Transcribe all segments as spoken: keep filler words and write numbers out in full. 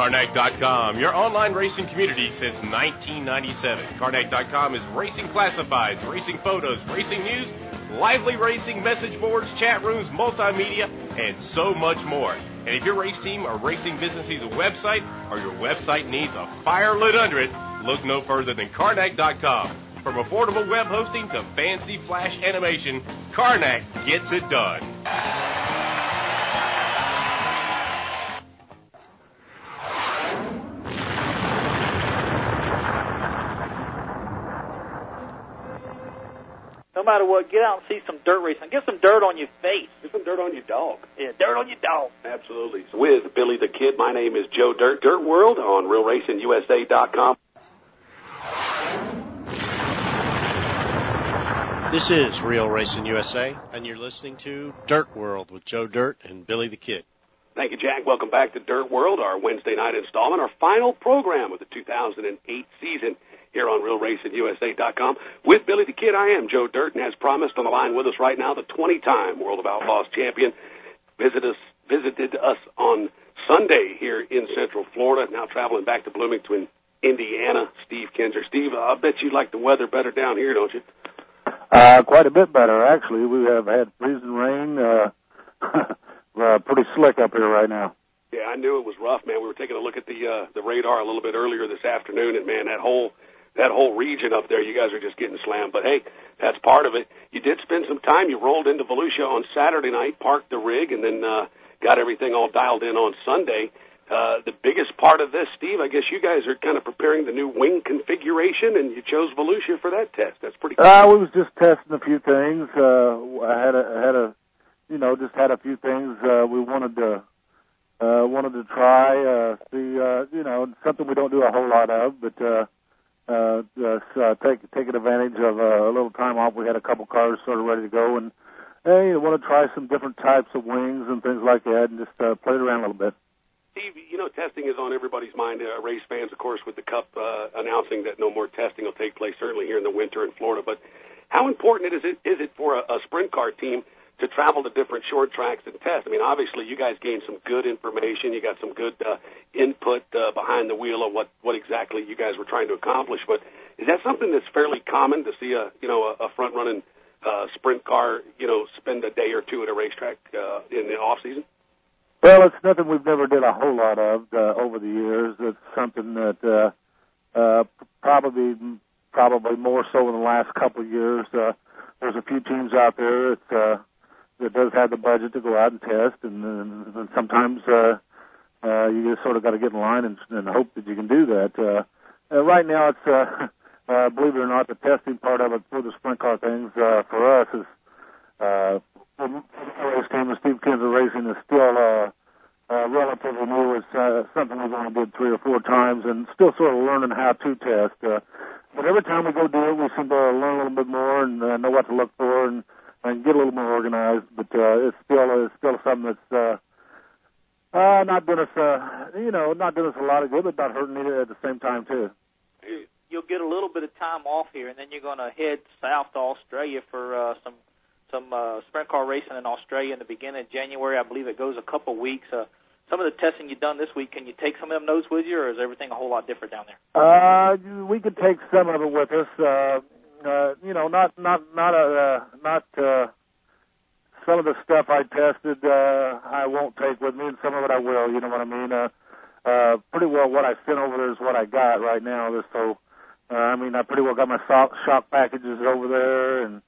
Carnac dot com, your online racing community since nineteen ninety-seven. Carnac dot com is racing classifieds, racing photos, racing news, lively racing, message boards, chat rooms, multimedia, and so much more. And if your race team or racing business needs a website or your website needs a fire lit under it, look no further than Carnac dot com. From affordable web hosting to fancy flash animation, Carnac gets it done. No matter what, get out and see some dirt racing. Get some dirt on your face. Get some dirt on your dog. Yeah, dirt on your dog. Absolutely. With Billy the Kid, my name is Joe Dirt. Dirt World on Real Racing U S A dot com. This is Real Racing U S A, and you're listening to Dirt World with Joe Dirt and Billy the Kid. Thank you, Jack. Welcome back to Dirt World, our Wednesday night installment, our final program of the two thousand eight season here on Real Racing U S A dot com. With Billy the Kid, I am Joe Dirt, and as promised, on the line with us right now, the twenty-time World of Outlaws champion visit us, visited us on Sunday here in Central Florida, now traveling back to Bloomington, Indiana, Steve Kinser. Steve, I bet you like the weather better down here, don't you? Uh, quite a bit better, actually. We have had freezing rain. Uh, uh, pretty slick up here right now. Yeah, I knew it was rough, man. We were taking a look at the uh, the radar a little bit earlier this afternoon, and man, that whole that whole region up there, you guys are just getting slammed. But hey, that's part of it. You did spend some time. You rolled into Volusia on Saturday night, parked the rig, and then uh, got everything all dialed in on Sunday. Uh, the biggest part of this, Steve, I guess you guys are kind of preparing the new wing configuration, and you chose Volusia for that test. That's pretty cool. Uh, we was just testing a few things. Uh, I had a, had a, you know, just had a few things uh, we wanted to uh, wanted to try, uh, see, uh, you know, something we don't do a whole lot of, but uh, uh, just, uh, take taking advantage of uh, a little time off. We had a couple cars sort of ready to go, and hey, you want to try some different types of wings and things like that, and just uh, play it around a little bit. Steve, you know, testing is on everybody's mind. Uh, race fans, of course, with the Cup uh, announcing that no more testing will take place, certainly here in the winter in Florida. But how important is it is it for a, a sprint car team to travel to different short tracks and test? I mean, obviously, you guys gained some good information. You got some good uh, input uh, behind the wheel of what, what exactly you guys were trying to accomplish. But is that something that's fairly common to see a you know a, a front running uh, sprint car you know spend a day or two at a racetrack uh, in the off season? Well, it's nothing we've never did a whole lot of uh, over the years. It's something that uh, uh, probably probably more so in the last couple of years. Uh, there's a few teams out there that, uh, that does have the budget to go out and test, and, and, and sometimes uh, uh, you just sort of got to get in line and, and hope that you can do that. Uh, and right now, it's uh, uh, believe it or not, the testing part of it for the sprint car things uh, for us is uh, race team, Steve Kinser Racing, is still uh, uh, relatively new. It's uh, something we've only did three or four times, and still sort of learning how to test. Uh, but every time we go do it, we seem to learn a little bit more and uh, know what to look for and, and get a little more organized. But uh, it's still it's still something that's uh, uh, not done us uh, you know not done us a lot of good, but not hurting either at the same time too. You'll get a little bit of time off here, and then you're going to head south to Australia for uh, some. Some uh, sprint car racing in Australia in the beginning of January. I believe it goes a couple weeks. Uh, some of the testing you've done this week, can you take some of them notes with you, or is everything a whole lot different down there? Uh, we could take some of it with us. Uh, uh, you know, not not not a, uh, not uh, some of the stuff I tested uh, I won't take with me, and some of it I will. You know what I mean? Uh, uh, pretty well, what I sent over there is what I got right now. So, uh, I mean, I pretty well got my shock packages over there, and.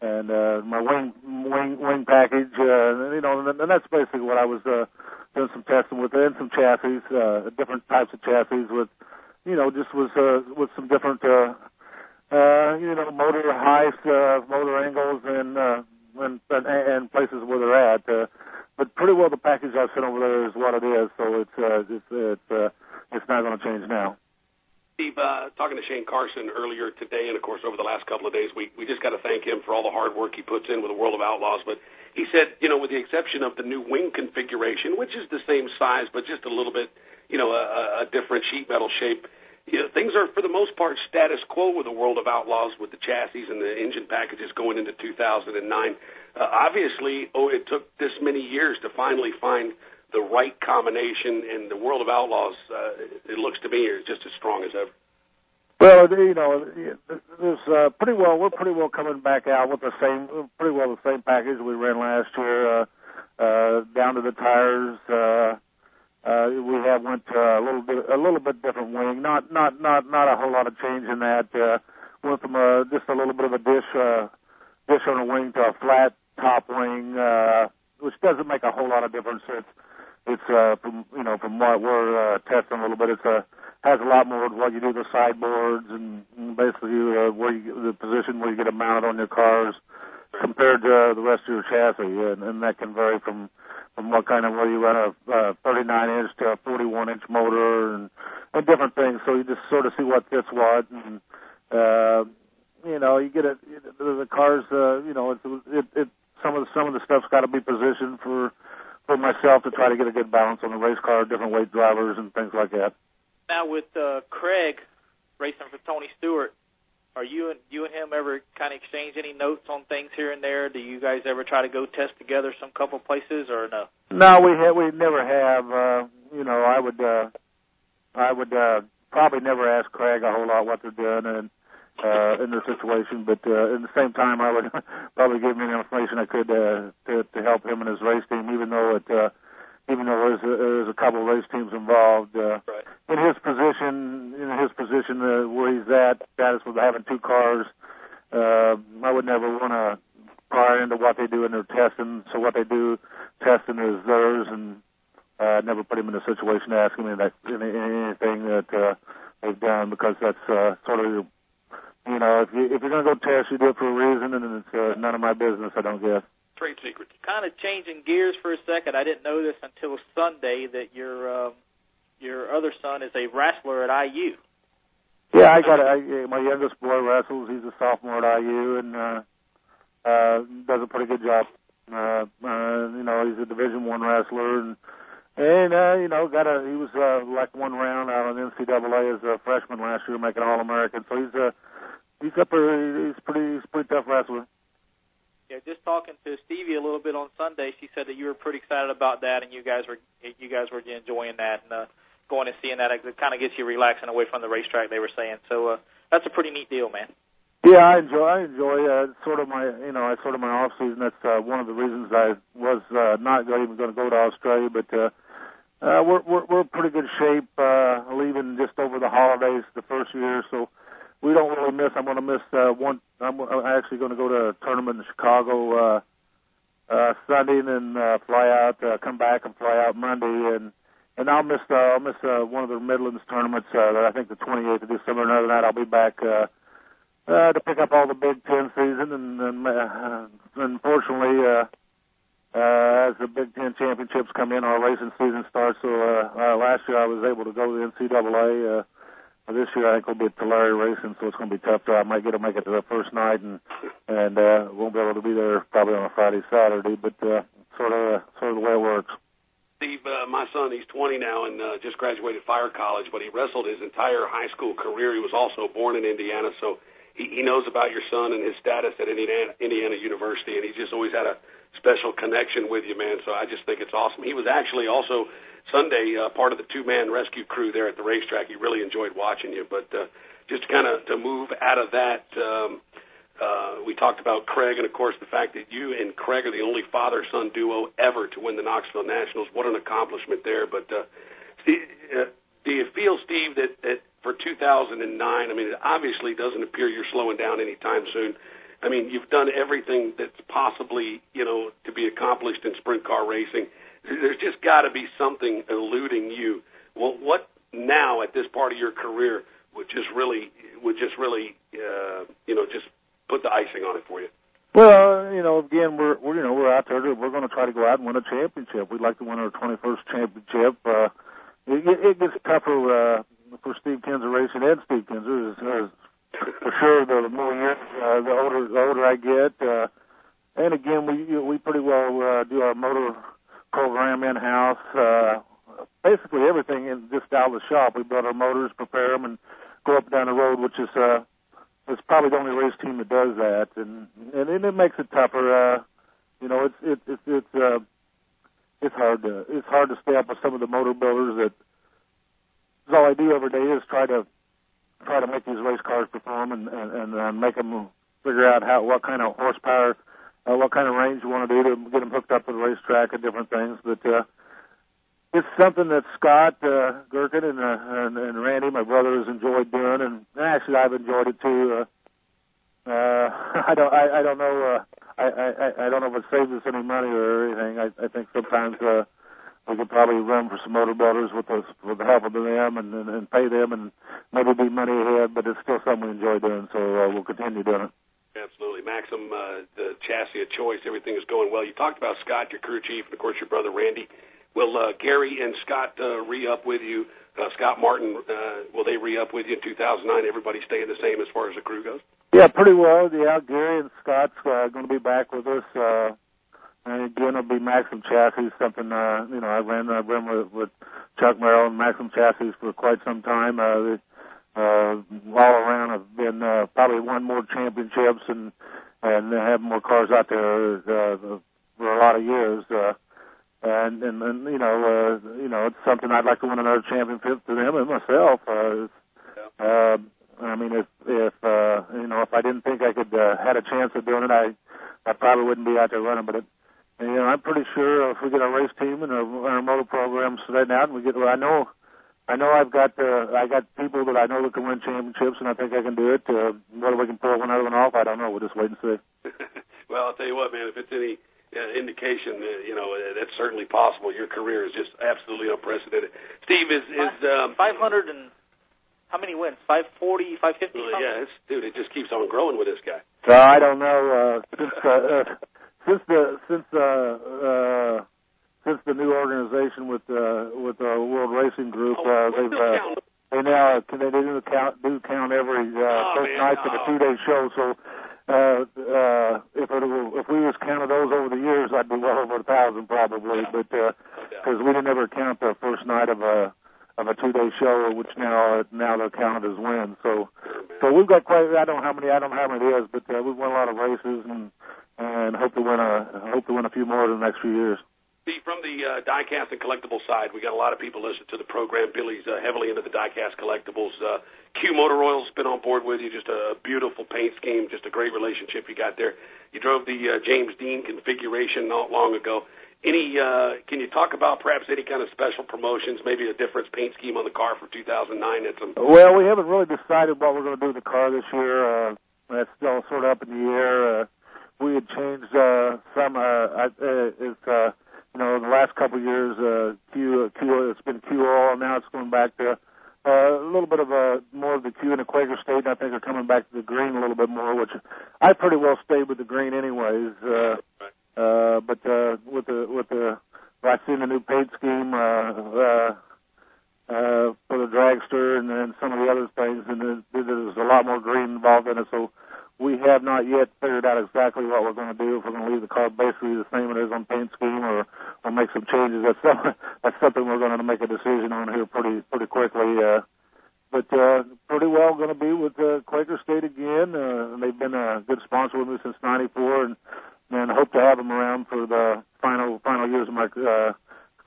And uh, my wing wing wing package, uh, you know, and, and that's basically what I was uh, doing some testing with, and some chassis, uh, different types of chassis with, you know, just was uh, with some different, uh, uh, you know, motor heights, uh, motor angles, and, uh, and and and places where they're at. Uh, but pretty well, the package I sent over there is what it is, so it's uh, it's it's uh, it's not going to change now. Steve, uh, talking to Shane Carson earlier today, and, of course, over the last couple of days, we, we just got to thank him for all the hard work he puts in with the World of Outlaws. But he said, you know, with the exception of the new wing configuration, which is the same size but just a little bit, you know, a, a different sheet metal shape, you know, things are, for the most part, status quo with the World of Outlaws with the chassis and the engine packages going into two thousand nine. Uh, obviously, oh, it took this many years to finally find the right combination, and the World of Outlaws, uh, it looks to me, is just as strong as ever. Well, you know, this uh, pretty well. We're pretty well coming back out with the same, pretty well the same package we ran last year, uh, uh, down to the tires. Uh, uh, we have went uh, a little bit, a little bit different wing. Not, not, not, not a whole lot of change in that. Uh, went from a, just a little bit of a dish, uh, dish on a wing to a flat top wing, uh, which doesn't make a whole lot of difference. It's, it's uh, from, you know, from what we're uh, testing a little bit. It's a has a lot more what you do the sideboards and basically uh, where you, the position where you get them mounted on your cars compared to uh, the rest of your chassis, and, and that can vary from, from what kind of where you run a uh, thirty-nine inch to a forty-one inch motor and, and different things. So you just sort of see what fits what, and uh, you know you get it. The cars, uh, you know, it's it, it. Some of the, some of the stuff's got to be positioned for for myself to try to get a good balance on the race car, different weight drivers and things like that. Now with uh, Craig racing for Tony Stewart, are you and you and him ever kind of exchange any notes on things here and there? Do you guys ever try to go test together some couple places or no? No, we ha- we never have. Uh, you know, I would uh, I would uh, probably never ask Craig a whole lot what they're doing and uh, in their situation, but uh, at the same time, I would probably give him any information I could uh, to to help him and his race team, even though it. Uh, Even though there's a, there's a couple of race teams involved, uh, right. in his position, in his position uh, where he's at, status with having two cars, uh, I would never want to pry into what they do in their testing. So what they do testing is theirs, and uh, never put him in a situation to ask him that, anything that uh, they've done, because that's uh, sort of, you know, if, you, if you're going to go test, you do it for a reason, and it's uh, none of my business, I don't guess. Trade secrets. Kind of changing gears for a second. I didn't know this until Sunday that your um, your other son is a wrestler at I U. Yeah, I got a, I, my youngest boy wrestles. He's a sophomore at I U and uh, uh, does a pretty good job. Uh, uh, you know, he's a Division One wrestler, and and uh, you know, got a he was uh, like one round out on N C double A as a freshman last year, making All American. So he's a he's up there. He's pretty he's a pretty tough wrestler. Yeah, just talking to Stevie a little bit on Sunday, she said that you were pretty excited about that, and you guys were you guys were enjoying that and uh, going and seeing that. It kind of gets you relaxing away from the racetrack, they were saying. So uh, that's a pretty neat deal, man. Yeah, I enjoy. I enjoy uh, sort of my you know sort of my off season. That's uh, one of the reasons I was uh, not even going to go to Australia, but uh, uh, we're, we're we're in pretty good shape uh, leaving just over the holidays the first year, so. We don't really miss. I'm going to miss uh, one. I'm, I'm actually going to go to a tournament in Chicago uh, uh, Sunday, and then uh, fly out, uh, come back, and fly out Monday. And and I'll miss uh, I'll miss uh, one of the Midlands tournaments. Uh, that I think the twenty-eighth of December. Another night I'll be back uh, uh, to pick up all the Big Ten season. And, and uh, unfortunately, uh, uh, as the Big Ten championships come in, our racing season starts. So uh, uh, last year I was able to go to the N C double A. Uh, This year I think we'll be at Tulare Racing, so it's going to be tough. So I might get to make it to the first night, and and uh, won't be able to be there probably on a Friday, Saturday. But uh, sort of sort of the way it works. Steve, uh, my son, he's twenty now and uh, just graduated fire college, but he wrestled his entire high school career. He was also born in Indiana, so he, he knows about your son and his status at Indiana, Indiana University, and he's just always had a special connection with you, man. So I just think it's awesome. He was actually also Sunday uh, part of the two-man rescue crew there at the racetrack. He really enjoyed watching you. But uh, just kind of to move out of that, um, uh, we talked about Craig, and, of course, the fact that you and Craig are the only father-son duo ever to win the Knoxville Nationals. What an accomplishment there. But uh, Steve, uh, do you feel, Steve, that, that for two thousand nine, I mean, it obviously doesn't appear you're slowing down anytime soon. I mean, you've done everything that's possibly, you know, to be accomplished in sprint car racing. There's just got to be something eluding you. Well, what now at this part of your career would just really, would just really, uh, you know, just put the icing on it for you? Well, you know, again, we're, we're you know we're out there. We're going to try to go out and win a championship. We'd like to win our twenty-first championship. Uh, it, it gets tougher uh, for Steve Kinser Racing and Steve Kinser as, as for sure, the more years, uh, the older, the older I get, uh, and again, we we pretty well uh, do our motor program in house. Uh, basically, everything is just out of the shop. We build our motors, prepare them, and go up and down the road, which is uh, it's probably the only race team that does that, and and, and it makes it tougher. Uh, you know, it's it's it's, it's uh, it's hard to it's hard to stay up with some of the motor builders. That cause all I do every day is try to try to make these race cars perform and and, and uh, make them figure out how what kind of horsepower, uh, what kind of range you want to do to get them hooked up with the racetrack and different things. But uh, it's something that Scott uh, Gherkin and, uh, and and Randy, my brother, has enjoyed doing, and actually I've enjoyed it too. Uh, Uh, I don't. I, I don't know. Uh, I, I, I don't know if it saves us any money or anything. I, I think sometimes uh, we could probably run for some motor builders with the with the help of them and, and, and pay them and maybe be money ahead. But it's still something we enjoy doing, so uh, we'll continue doing it. Absolutely, Maxim. Uh, the chassis of choice. Everything is going well. You talked about Scott, your crew chief, and of course your brother Randy. Will uh, Gary and Scott uh, re-up with you? Uh, Scott Martin, uh, will they re-up with you in two thousand nine? Everybody staying the same as far as the crew goes? Yeah, pretty well. Yeah, Gary and Scott's uh, going to be back with us. Uh, and again, it'll be Maxim Chassis, something, uh, you know, I ran, I ran with, with Chuck Merrill and Maxim Chassis for quite some time. Uh, uh, all around, I've been uh, probably won more championships and, and have more cars out there uh, for a lot of years. Uh, And, and and you know, uh, you know, it's something I'd like to win another championship to them and myself. Uh, yeah. uh, I mean, if if uh, you know, if I didn't think I could uh, had a chance of doing it, I I probably wouldn't be out there running. But it, you know, I'm pretty sure if we get our race team and our, our motor program straightened out, and we get, well, I know, I know, I've got uh, I got people that I know that can win championships, and I think I can do it. Uh, whether we can pull one other one off, I don't know. We'll just wait and see. Well, I'll tell you what, man. If it's any indication, you know, that's certainly possible. Your career is just absolutely unprecedented. Steve is is um, five hundred and how many wins? Five forty, five fifty. Yeah, it's, dude, it just keeps on growing with this guy. Uh, I don't know. Uh, since, uh, uh, since the since uh, uh, since the new organization with uh, with uh, World Racing Group, oh, uh, they've uh, they now uh, they do count do count every uh, oh, first man, night for the oh. two day show. So. Uh, uh, if it, if we was counted those over the years, I'd be well over a thousand probably. Yeah. But because uh, we didn't ever count the first night of a of a two day show, which now now they're counted as wins. So so we've got quite. I don't know how many. I don't know how many it is, but uh, we've won a lot of races and and hope to win a hope to win a few more in the next few years. See, from the uh, diecast and collectible side, we got a lot of people listening to the program. Billy's uh, heavily into the diecast collectibles. Uh, Q Motor Oil's been on board with you. Just a beautiful paint scheme. Just a great relationship you got there. You drove the uh, James Dean configuration not long ago. Any? Uh, can you talk about perhaps any kind of special promotions? Maybe a different paint scheme on the car for two thousand nine. That's a- well, we haven't really decided what we're going to do with the car this year. Uh, that's still sort of up in the air. Uh, we had changed uh, some. Uh, uh, it's. Uh, You know, in the last couple of years, uh, Q, Q, it's been Q Oil. Now it's going back to uh, a little bit of a more of the Q in the Quaker State. And I think they're coming back to the green a little bit more, which I pretty well stayed with the green anyways. Uh, uh, but uh, with the with the well, I've seen the new paint scheme uh, uh, uh, for the dragster and then some of the other things, and there's a lot more green involved in it. So we have not yet figured out exactly what we're going to do, if we're going to leave the car basically the same it is on paint scheme or, or make some changes. That's something, that's something we're going to make a decision on here pretty pretty quickly. Uh, but uh, pretty well going to be with uh, Quaker State again. Uh, they've been a good sponsor with me since ninety-four, and, and hope to have them around for the final final years of my uh,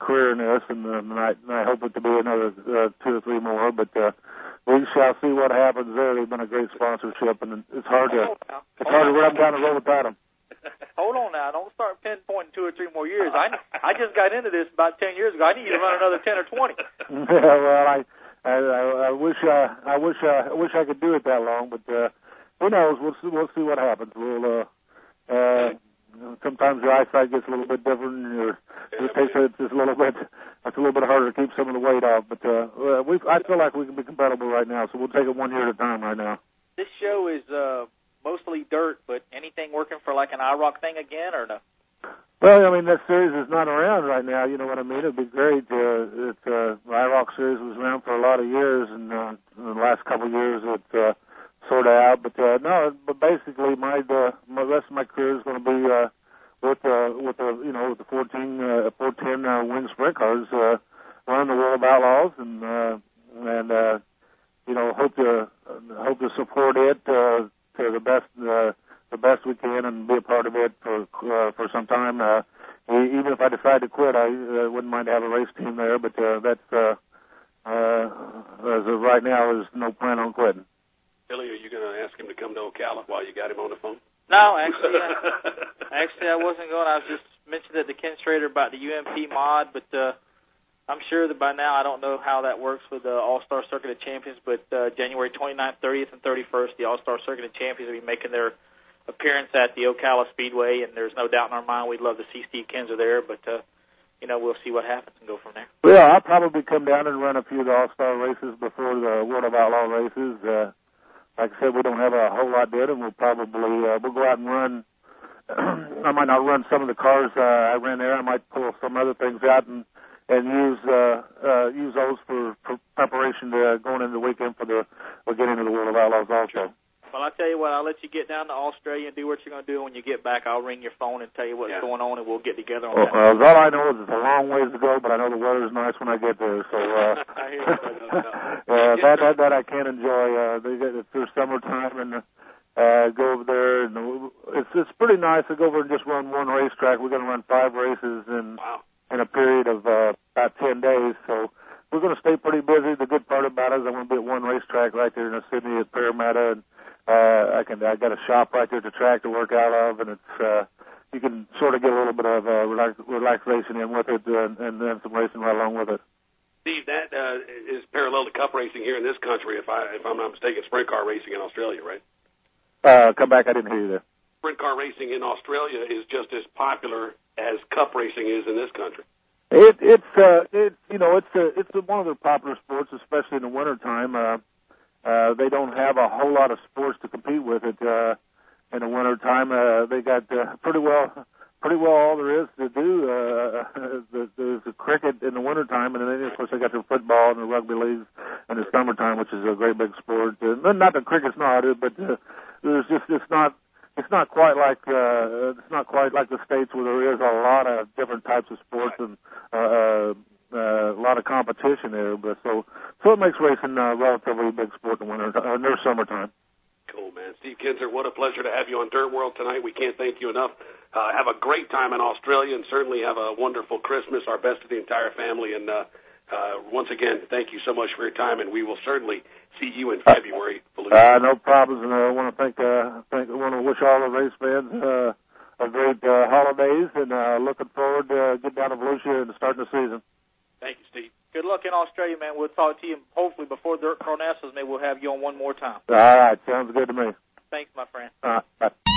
career in this, and, and, I, and I hope it to be another uh, two or three more. But uh, we shall see what happens there. They've been a great sponsorship, and it's hard to it's hard to run down the road without them. Hold on now. Don't start pinpointing two or three more years. I I just got into this about ten years ago. I need you to run another ten or twenty. Yeah, well, I I, I wish I, I wish I, I wish I could do it that long, but uh, who knows? We'll see, we'll see what happens. We'll. Uh, uh, Sometimes your eyesight gets a little bit different, and your, your taste it's just a little bit. It's a little bit harder to keep some of the weight off. But uh, we, I feel like we can be compatible right now, so we'll take it one year at a time right now. This show is uh, mostly dirt, but anything working for like an I ROC thing again, or no? Well, I mean that series is not around right now. You know what I mean? It'd be great. Uh, it, uh, the I ROC series was around for a lot of years, and uh, in the last couple of years it. Uh, Sort of out, but uh, no. But basically, my the my rest of my career is going to be uh, with uh, with the you know with the fourteen, uh, four ten uh, win sprint cars, uh, running the World of Outlaws, and uh, and uh, you know hope to uh, hope to support it uh, to the best uh, the best we can and be a part of it for uh, for some time. Uh, even if I decide to quit, I uh, wouldn't mind to have a race team there, but uh, that's, uh, uh, as of right now, there's no plan on quitting. Billy, are you going to ask him to come to Ocala while you got him on the phone? No, actually, I, actually I wasn't going. I was just mentioned it to Ken Schrader about the U M P mod, but uh, I'm sure that by now I don't know how that works with the All-Star Circuit of Champions, but uh, January twenty-ninth, thirtieth, and thirty-first, the All-Star Circuit of Champions will be making their appearance at the Ocala Speedway, and there's no doubt in our mind we'd love to see Steve Kinser there, but, uh, you know, we'll see what happens and go from there. Well, I'll probably come down and run a few of the All-Star races before the World of Outlaw races. Uh, like I said, we don't have a whole lot to do, and we'll probably uh, we'll go out and run. I might not run some of the cars uh, I ran there. I might pull some other things out and, and use uh, uh, use those for, for preparation to going into the weekend for the for getting into the World of Outlaws also. Sure. Well, I'll tell you what, I'll let you get down to Australia and do what you're going to do. When you get back, I'll ring your phone and tell you what's yeah. going on, and we'll get together on well, that. Uh, all I know is it's a long ways to go, but I know the weather's nice when I get there. So uh, I hear you. uh, that, that, that I can enjoy. Uh, they get it through summertime and uh, go over there. And it's it's pretty nice to go over and just run one racetrack. We're going to run five races in, wow. in a period of uh, about ten days, so... We're going to stay pretty busy. The good part about it is I'm going to be at one racetrack right there in Sydney at Parramatta, and uh, I can I got a shop right there at the track to work out of, and it's uh, you can sort of get a little bit of uh, relax, relaxation in with it, and, and then some racing right along with it. Steve, that uh, is parallel to cup racing here in this country. If I if I'm not mistaken, sprint car racing in Australia, right? Uh, come back, I didn't hear you there. Sprint car racing in Australia is just as popular as cup racing is in this country. It, it's uh, it, you know it's a, it's a, one of their popular sports, especially in the wintertime. Uh, uh, they don't have a whole lot of sports to compete with it uh, in the wintertime. Uh, they got uh, pretty well pretty well all there is to do. Uh, there's the cricket in the wintertime, and then of course they got their football and the rugby leagues in the summertime, which is a great big sport. And not that cricket's not, but uh, there's just it's not. It's not quite like uh, it's not quite like the States where there is a lot of different types of sports and uh, uh, a lot of competition there. But so so it makes racing a uh, relatively big sport in winter uh, near summertime. Cool, man. Steve Kinser, what a pleasure to have you on Dirt World tonight. We can't thank you enough. Uh, have a great time in Australia and certainly have a wonderful Christmas. Our best to the entire family. And uh, uh, once again, thank you so much for your time. And we will certainly see you in February. Uh, no problems, and I want to thank, uh, thank, I want to wish all the race fans uh, a great uh, holidays, and uh, looking forward to uh, getting down to Volusia and starting the season. Thank you, Steve. Good luck in Australia, man. We'll talk to you hopefully before Dirt Pro Nationals. Maybe we'll have you on one more time. All right, sounds good to me. Thanks, my friend. All right.